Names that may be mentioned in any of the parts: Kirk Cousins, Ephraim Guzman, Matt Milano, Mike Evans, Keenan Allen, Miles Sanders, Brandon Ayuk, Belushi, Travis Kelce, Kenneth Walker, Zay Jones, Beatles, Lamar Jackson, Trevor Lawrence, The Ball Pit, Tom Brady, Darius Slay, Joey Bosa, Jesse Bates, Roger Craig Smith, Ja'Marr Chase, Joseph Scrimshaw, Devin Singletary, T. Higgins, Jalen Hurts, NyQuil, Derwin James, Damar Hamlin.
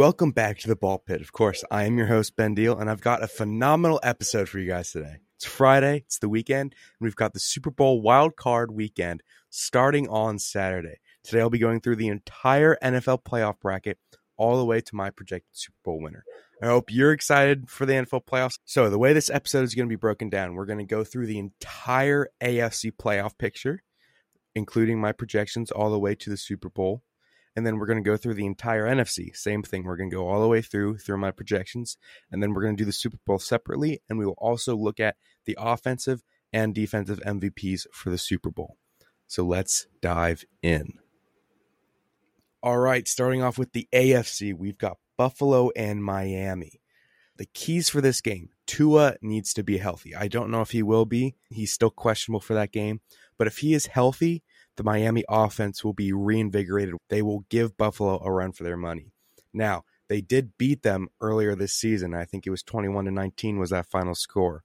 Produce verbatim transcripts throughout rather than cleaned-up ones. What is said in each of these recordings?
Welcome back to The Ball Pit. Of course, I am your host, Ben Deal, and I've got a phenomenal episode for you guys today. It's Friday, it's the weekend, and we've got the Super Bowl wild card weekend starting on Saturday. Today I'll be going through the entire N F L playoff bracket all the way to my projected Super Bowl winner. I hope you're excited for the N F L playoffs. So the way this episode is going to be broken down, we're going to go through the entire A F C playoff picture, including my projections all the way to the Super Bowl. And then we're going to go through the entire N F C. Same thing. We're going to go all the way through, through my projections. And then we're going to do the Super Bowl separately. And we will also look at the offensive and defensive M V Ps for the Super Bowl. So let's dive in. All right. Starting off with the A F C, we've got Buffalo and Miami. The keys for this game, Tua needs to be healthy. I don't know if he will be. He's still questionable for that game. But if he is healthy, the Miami offense will be reinvigorated. They will give Buffalo a run for their money. Now, they did beat them earlier this season. I think it was twenty-one to nineteen was that final score.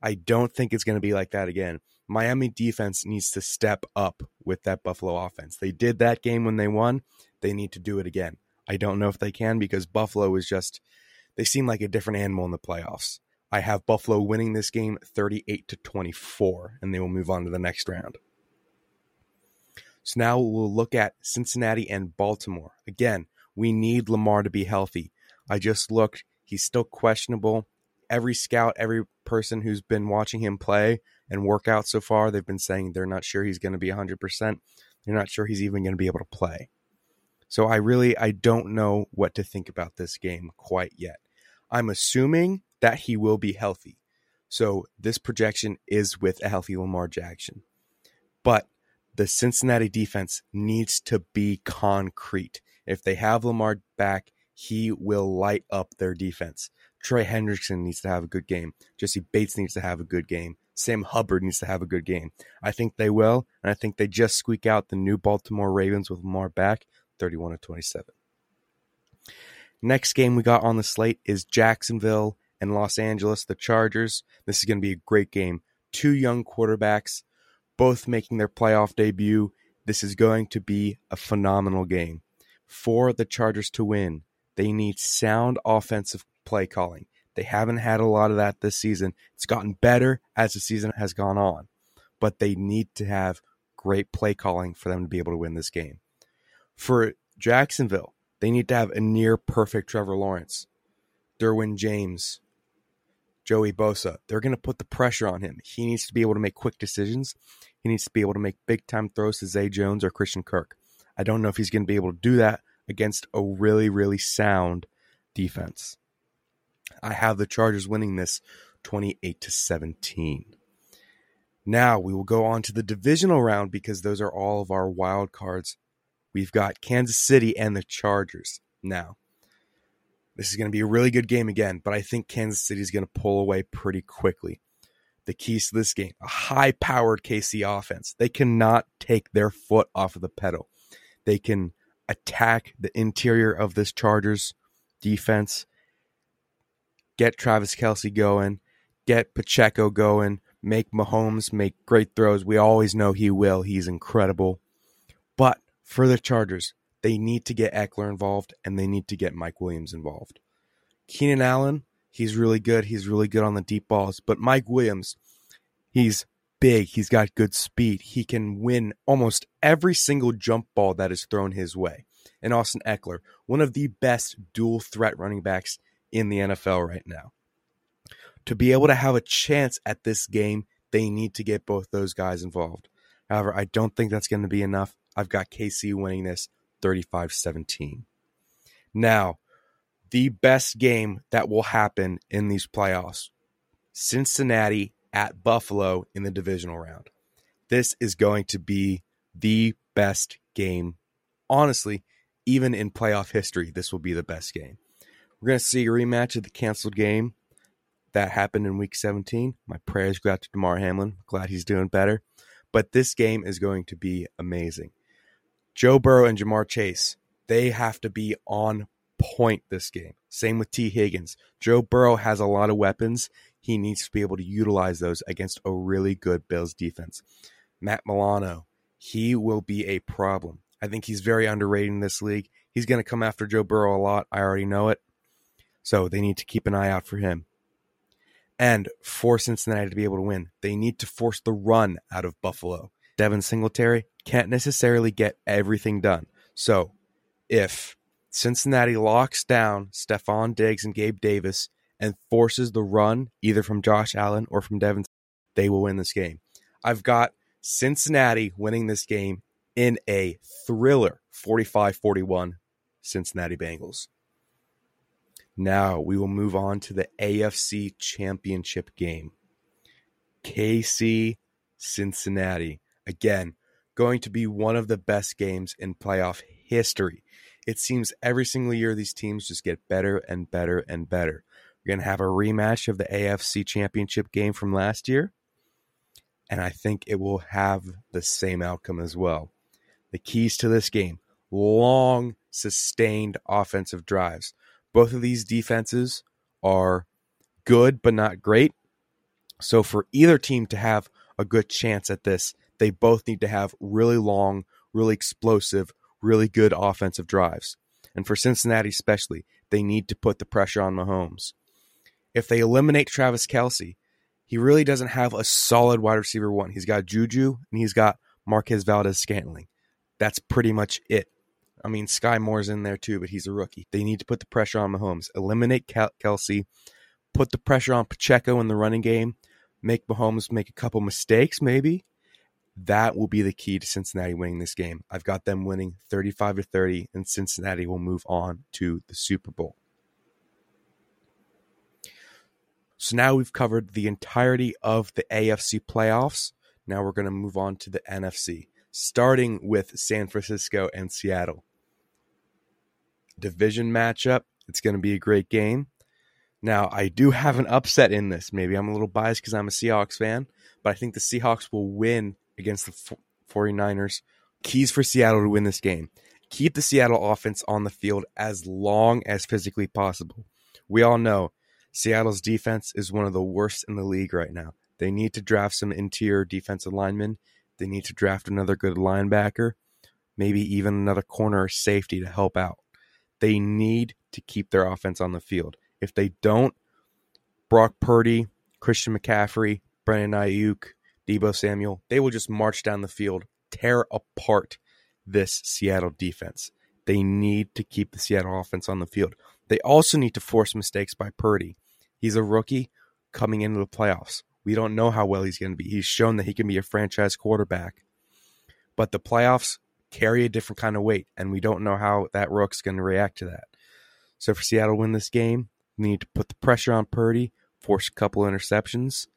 I don't think it's going to be like that again. Miami defense needs to step up with that Buffalo offense. They did that game when they won. They need to do it again. I don't know if they can because Buffalo is just, they seem like a different animal in the playoffs. I have Buffalo winning this game thirty-eight to twenty-four, and they will move on to the next round. So now we'll look at Cincinnati and Baltimore. Again, we need Lamar to be healthy. I just looked. He's still questionable. Every scout, every person who's been watching him play and work out so far, they've been saying they're not sure he's going to be one hundred percent. They're not sure he's even going to be able to play. So I really, I don't know what to think about this game quite yet. I'm assuming that he will be healthy. So this projection is with a healthy Lamar Jackson. But the Cincinnati defense needs to be concrete. If they have Lamar back, he will light up their defense. Trey Hendrickson needs to have a good game. Jesse Bates needs to have a good game. Sam Hubbard needs to have a good game. I think they will, and I think they just squeak out the new Baltimore Ravens with Lamar back, thirty-one to twenty-seven. Next game we got on the slate is Jacksonville and Los Angeles, the Chargers. This is going to be a great game. Two young quarterbacks, both making their playoff debut. This is going to be a phenomenal game. For the Chargers to win, they need sound offensive play calling. They haven't had a lot of that this season. It's gotten better as the season has gone on, but they need to have great play calling for them to be able to win this game. For Jacksonville, they need to have a near perfect Trevor Lawrence, Derwin James, Joey Bosa. They're going to put the pressure on him. He needs to be able to make quick decisions. He needs to be able to make big-time throws to Zay Jones or Christian Kirk. I don't know if he's going to be able to do that against a really, really sound defense. I have the Chargers winning this twenty-eight to seventeen. Now we will go on to the divisional round because those are all of our wild cards. We've got Kansas City and the Chargers. Now, this is going to be a really good game again, but I think Kansas City is going to pull away pretty quickly. The keys to this game, a high-powered K C offense. They cannot take their foot off of the pedal. They can attack the interior of this Chargers defense, get Travis Kelce going, get Pacheco going, make Mahomes make great throws. We always know he will. He's incredible. But for the Chargers, they need to get Eckler involved, and they need to get Mike Williams involved. Keenan Allen, he's really good. He's really good on the deep balls. But Mike Williams, he's big. He's got good speed. He can win almost every single jump ball that is thrown his way. And Austin Eckler, one of the best dual threat running backs in the N F L right now. To be able to have a chance at this game, they need to get both those guys involved. However, I don't think that's going to be enough. I've got K C winning this thirty-five seventeen. Now, the best game that will happen in these playoffs, Cincinnati at Buffalo in the divisional round. This is going to be the best game. Honestly, even in playoff history, this will be the best game. We're going to see a rematch of the canceled game that happened in week seventeen. My prayers go out to Damar Hamlin. Glad he's doing better. But this game is going to be amazing. Joe Burrow and Ja'Marr Chase, they have to be on point this game. Same with T. Higgins. Joe Burrow has a lot of weapons. He needs to be able to utilize those against a really good Bills defense. Matt Milano, he will be a problem. I think he's very underrated in this league. He's going to come after Joe Burrow a lot. I already know it. So they need to keep an eye out for him. And for Cincinnati to be able to win, they need to force the run out of Buffalo. Devin Singletary can't necessarily get everything done. So if Cincinnati locks down Stephon Diggs and Gabe Davis and forces the run either from Josh Allen or from Devin, they will win this game. I've got Cincinnati winning this game in a thriller, forty-five forty-one Cincinnati Bengals. Now we will move on to the A F C Championship game. K C Cincinnati. Again, going to be one of the best games in playoff history. It seems every single year these teams just get better and better and better. We're going to have a rematch of the A F C Championship game from last year, and I think it will have the same outcome as well. The keys to this game, long, sustained offensive drives. Both of these defenses are good but not great. So for either team to have a good chance at this, they both need to have really long, really explosive, really good offensive drives. And for Cincinnati especially, they need to put the pressure on Mahomes. If they eliminate Travis Kelce, he really doesn't have a solid wide receiver one. He's got Juju and he's got Marquez Valdes-Scantling. That's pretty much it. I mean, Sky Moore's in there too, but he's a rookie. They need to put the pressure on Mahomes. Eliminate Kel- Kelce. Put the pressure on Pacheco in the running game. Make Mahomes make a couple mistakes, maybe. That will be the key to Cincinnati winning this game. I've got them winning thirty-five to thirty, and Cincinnati will move on to the Super Bowl. So now we've covered the entirety of the A F C playoffs. Now we're going to move on to the N F C, starting with San Francisco and Seattle. Division matchup. It's going to be a great game. Now, I do have an upset in this. Maybe I'm a little biased because I'm a Seahawks fan, but I think the Seahawks will win against the forty-niners. Keys for Seattle to win this game. Keep the Seattle offense on the field as long as physically possible. We all know Seattle's defense is one of the worst in the league right now. They need to draft some interior defensive linemen. They need to draft another good linebacker, maybe even another corner or safety to help out. They need to keep their offense on the field. If they don't, Brock Purdy, Christian McCaffrey, Brandon Ayuk, Deebo Samuel, they will just march down the field, tear apart this Seattle defense. They need to keep the Seattle offense on the field. They also need to force mistakes by Purdy. He's a rookie coming into the playoffs. We don't know how well he's going to be. He's shown that he can be a franchise quarterback. But the playoffs carry a different kind of weight, and we don't know how that rook's going to react to that. So for Seattle to win this game, we need to put the pressure on Purdy, force a couple interceptions,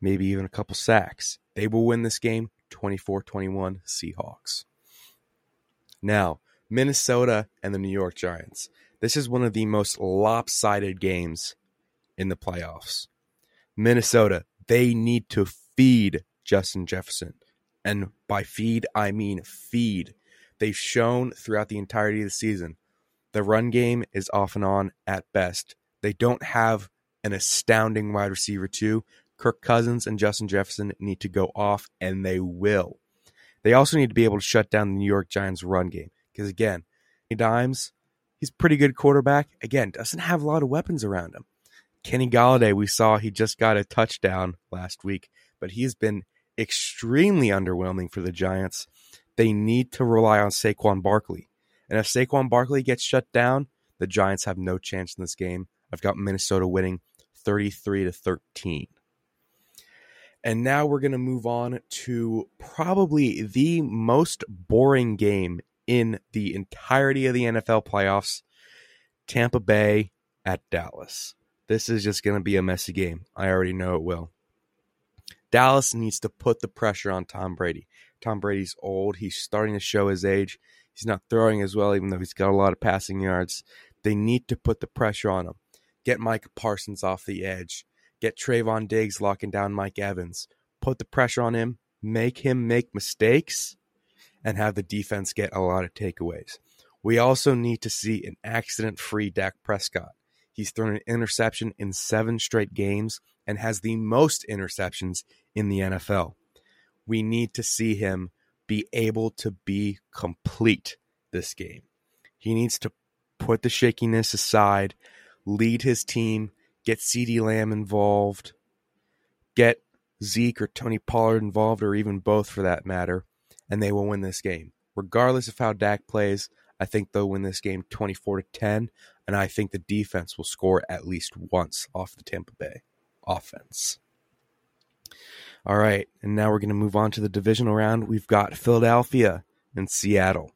maybe even a couple sacks. They will win this game twenty-four twenty-one Seahawks. Now, Minnesota and the New York Giants. This is one of the most lopsided games in the playoffs. Minnesota, they need to feed Justin Jefferson. And by feed, I mean feed. They've shown throughout the entirety of the season the run game is off and on at best. They don't have an astounding wide receiver too. Kirk Cousins and Justin Jefferson need to go off, and they will. They also need to be able to shut down the New York Giants run game. Because again, Dimes, he's a pretty good quarterback. Again, doesn't have a lot of weapons around him. Kenny Galladay, we saw he just got a touchdown last week, but he's been extremely underwhelming for the Giants. They need to rely on Saquon Barkley. And if Saquon Barkley gets shut down, the Giants have no chance in this game. I've got Minnesota winning thirty-three to thirteen. And now we're going to move on to probably the most boring game in the entirety of the N F L playoffs, Tampa Bay at Dallas. This is just going to be a messy game. I already know it will. Dallas needs to put the pressure on Tom Brady. Tom Brady's old. He's starting to show his age. He's not throwing as well, even though he's got a lot of passing yards. They need to put the pressure on him. Get Micah Parsons off the edge. Get Trayvon Diggs locking down Mike Evans. Put the pressure on him. Make him make mistakes and have the defense get a lot of takeaways. We also need to see an accident-free Dak Prescott. He's thrown an interception in seven straight games and has the most interceptions in the N F L. We need to see him be able to be complete this game. He needs to put the shakiness aside, lead his team, get CeeDee Lamb involved, get Zeke or Tony Pollard involved, or even both for that matter, and they will win this game. Regardless of how Dak plays, I think they'll win this game twenty-four to ten, and I think the defense will score at least once off the Tampa Bay offense. All right, and now we're going to move on to the divisional round. We've got Philadelphia and Seattle.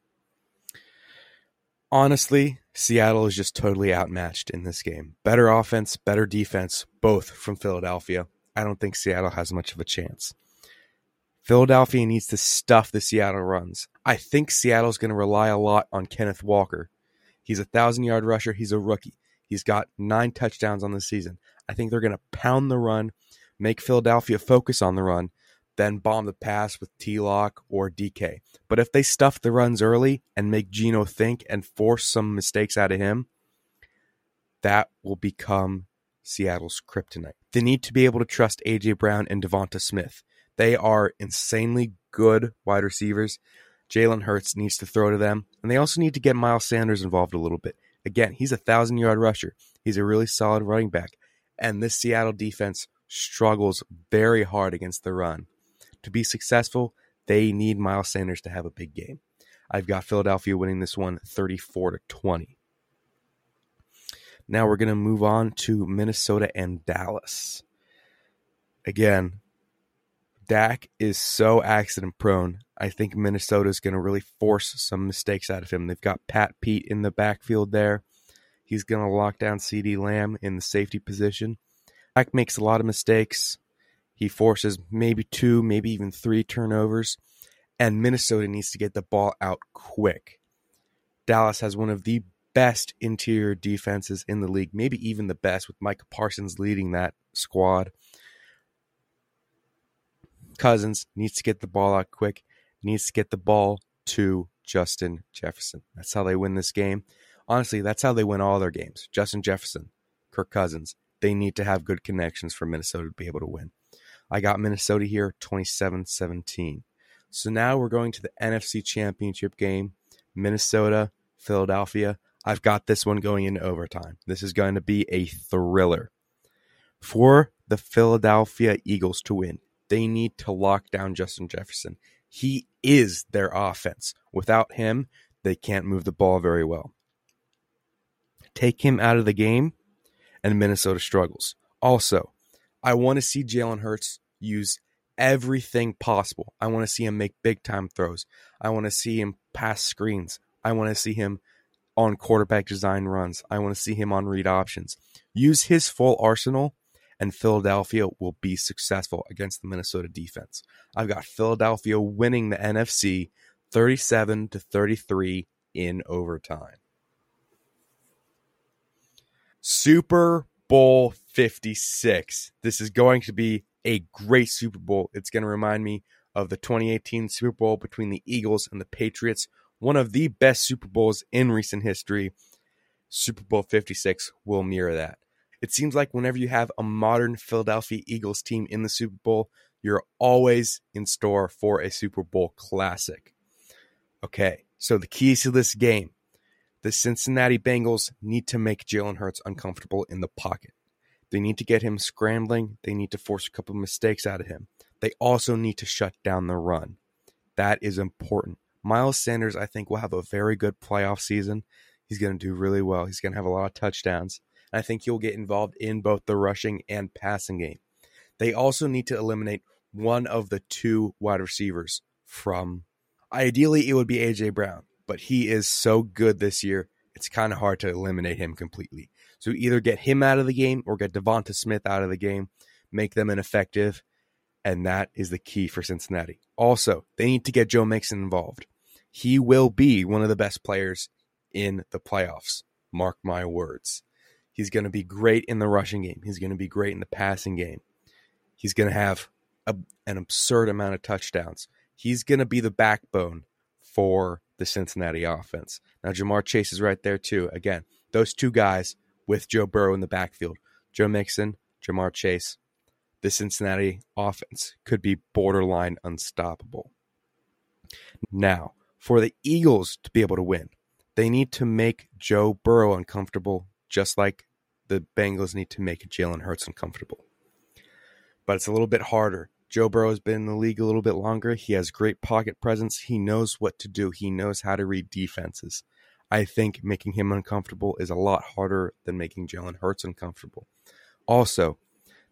Honestly, Seattle is just totally outmatched in this game. Better offense, better defense, both from Philadelphia. I don't think Seattle has much of a chance. Philadelphia needs to stuff the Seattle runs. I think Seattle's going to rely a lot on Kenneth Walker. He's a thousand-yard rusher. He's a rookie. He's got nine touchdowns on the season. I think they're going to pound the run, make Philadelphia focus on the run, then bomb the pass with T-Lock or D K. But if they stuff the runs early and make Geno think and force some mistakes out of him, that will become Seattle's kryptonite. They need to be able to trust A J. Brown and Devonta Smith. They are insanely good wide receivers. Jalen Hurts needs to throw to them. And they also need to get Miles Sanders involved a little bit. Again, he's a thousand-yard rusher. He's a really solid running back. And this Seattle defense struggles very hard against the run. To be successful, they need Miles Sanders to have a big game. I've got Philadelphia winning this one thirty-four to twenty. Now we're going to move on to Minnesota and Dallas. Again, Dak is so accident-prone. I think Minnesota is going to really force some mistakes out of him. They've got Pat Pete in the backfield there. He's going to lock down CeeDee Lamb in the safety position. Dak makes a lot of mistakes. He forces maybe two, maybe even three turnovers. And Minnesota needs to get the ball out quick. Dallas has one of the best interior defenses in the league. Maybe even the best, with Micah Parsons leading that squad. Cousins needs to get the ball out quick, needs to get the ball to Justin Jefferson. That's how they win this game. Honestly, that's how they win all their games. Justin Jefferson, Kirk Cousins, they need to have good connections for Minnesota to be able to win. I got Minnesota here twenty-seven seventeen. So now we're going to the N F C Championship game, Minnesota, Philadelphia. I've got this one going into overtime. This is going to be a thriller. For the Philadelphia Eagles to win, they need to lock down Justin Jefferson. He is their offense. Without him, they can't move the ball very well. Take him out of the game, and Minnesota struggles. Also, I want to see Jalen Hurts use everything possible. I want to see him make big-time throws. I want to see him pass screens. I want to see him on quarterback design runs. I want to see him on read options. Use his full arsenal, and Philadelphia will be successful against the Minnesota defense. I've got Philadelphia winning the N F C thirty-seven to thirty-three in overtime. Super Bowl fifty-six. This is going to be a great Super Bowl. It's going to remind me of the twenty eighteen Super Bowl between the Eagles and the Patriots, one of the best Super Bowls in recent history. Super Bowl fifty-six will mirror that. It seems like whenever you have a modern Philadelphia Eagles team in the Super Bowl, you're always in store for a Super Bowl classic. Okay, so the keys to this game. The Cincinnati Bengals need to make Jalen Hurts uncomfortable in the pocket. They need to get him scrambling. They need to force a couple of mistakes out of him. They also need to shut down the run. That is important. Miles Sanders, I think, will have a very good playoff season. He's going to do really well. He's going to have a lot of touchdowns. I think he'll get involved in both the rushing and passing game. They also need to eliminate one of the two wide receivers from, ideally it would be A J. Brown, but he is so good this year, it's kind of hard to eliminate him completely. So either get him out of the game or get Devonta Smith out of the game, make them ineffective, and that is the key for Cincinnati. Also, they need to get Joe Mixon involved. He will be one of the best players in the playoffs. Mark my words. He's going to be great in the rushing game. He's going to be great in the passing game. He's going to have a, an absurd amount of touchdowns. He's going to be the backbone for the Cincinnati offense. Now, Ja'Marr Chase is right there, too. Again, those two guys with Joe Burrow in the backfield. Joe Mixon, Ja'Marr Chase. The Cincinnati offense could be borderline unstoppable. Now, for the Eagles to be able to win, They need to make Joe Burrow uncomfortable, just like the Bengals need to make Jalen Hurts uncomfortable. But it's a little bit harder. Joe Burrow has been in the league a little bit longer. He has great pocket presence. He knows what to do. He knows how to read defenses. I think making him uncomfortable is a lot harder than making Jalen Hurts uncomfortable. Also,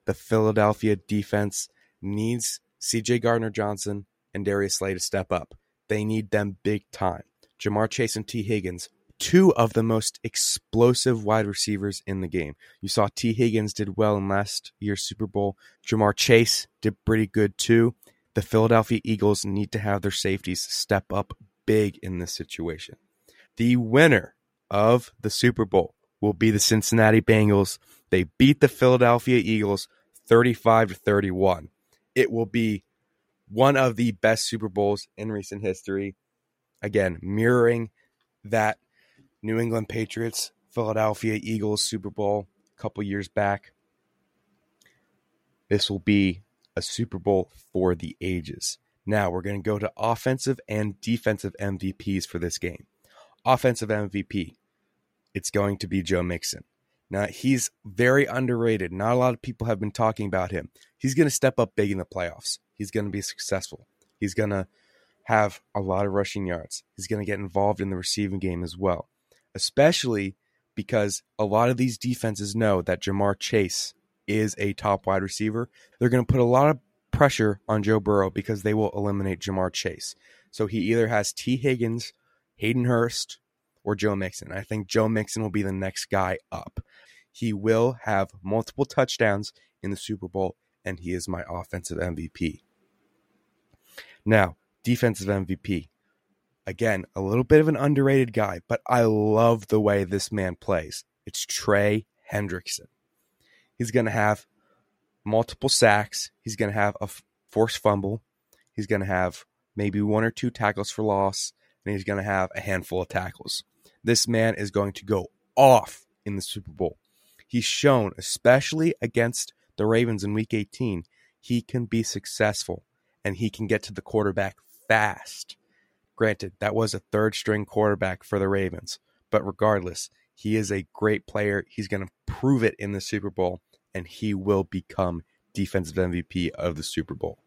the Philadelphia defense needs C J Gardner-Johnson and Darius Slay to step up. They need them big time. Ja'Marr Chase and T. Higgins, two of the most explosive wide receivers in the game. You saw T. Higgins did well in last year's Super Bowl. Ja'Marr Chase did pretty good too. The Philadelphia Eagles need to have their safeties step up big in this situation. The winner of the Super Bowl will be the Cincinnati Bengals. They beat the Philadelphia Eagles thirty-five to thirty-one. It will be one of the best Super Bowls in recent history. Again, mirroring that New England Patriots, Philadelphia Eagles Super Bowl a couple years back. This will be a Super Bowl for the ages. Now we're going to go to offensive and defensive M V Ps for this game. Offensive M V P, it's going to be Joe Mixon. Now, he's very underrated. Not a lot of people have been talking about him. He's going to step up big in the playoffs. He's going to be successful. He's going to have a lot of rushing yards. He's going to get involved in the receiving game as well, especially because a lot of these defenses know that Ja'Marr Chase is a top wide receiver. They're going to put a lot of pressure on Joe Burrow because they will eliminate Ja'Marr Chase. So he either has T. Higgins, Hayden Hurst, or Joe Mixon. I think Joe Mixon will be the next guy up. He will have multiple touchdowns in the Super Bowl, and he is my offensive M V P. Now, defensive M V P. Again, a little bit of an underrated guy, but I love the way this man plays. It's Trey Hendrickson. He's going to have multiple sacks. He's going to have a forced fumble. He's going to have maybe one or two tackles for loss, and he's going to have a handful of tackles. This man is going to go off in the Super Bowl. He's shown, especially against the Ravens in Week eighteen, he can be successful, and he can get to the quarterback fast. Granted, that was a third-string quarterback for the Ravens, but regardless, he is a great player. He's going to prove it in the Super Bowl, and he will become defensive M V P of the Super Bowl.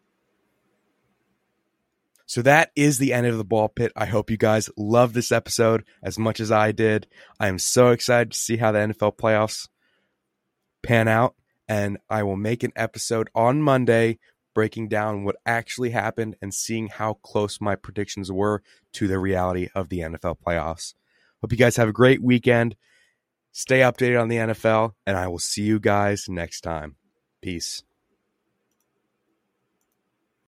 So that is the end of The Ball Pit. I hope you guys loved this episode as much as I did. I am so excited to see how the N F L playoffs pan out. And I will make an episode on Monday breaking down what actually happened and seeing how close my predictions were to the reality of the N F L playoffs. Hope you guys have a great weekend. Stay updated on the N F L, and I will see you guys next time. Peace.